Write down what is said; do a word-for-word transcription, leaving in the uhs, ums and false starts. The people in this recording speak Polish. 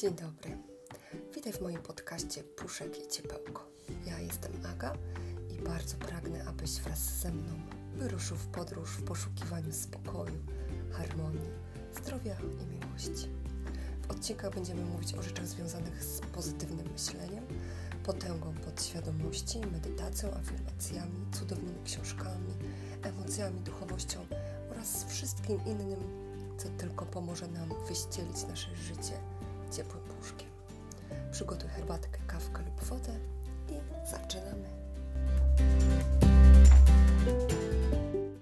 Dzień dobry, witaj w moim podcaście Puszek i Ciepełko. Ja jestem Aga i bardzo pragnę, abyś wraz ze mną wyruszył w podróż w poszukiwaniu spokoju, harmonii, zdrowia i miłości. W odcinkach będziemy mówić o rzeczach związanych z pozytywnym myśleniem, potęgą podświadomości, medytacją, afirmacjami, cudownymi książkami, emocjami, duchowością oraz wszystkim innym, co tylko pomoże nam wyścielić nasze życie ciepłym puszkiem. Przygotuj herbatkę, kawkę lub wodę i zaczynamy!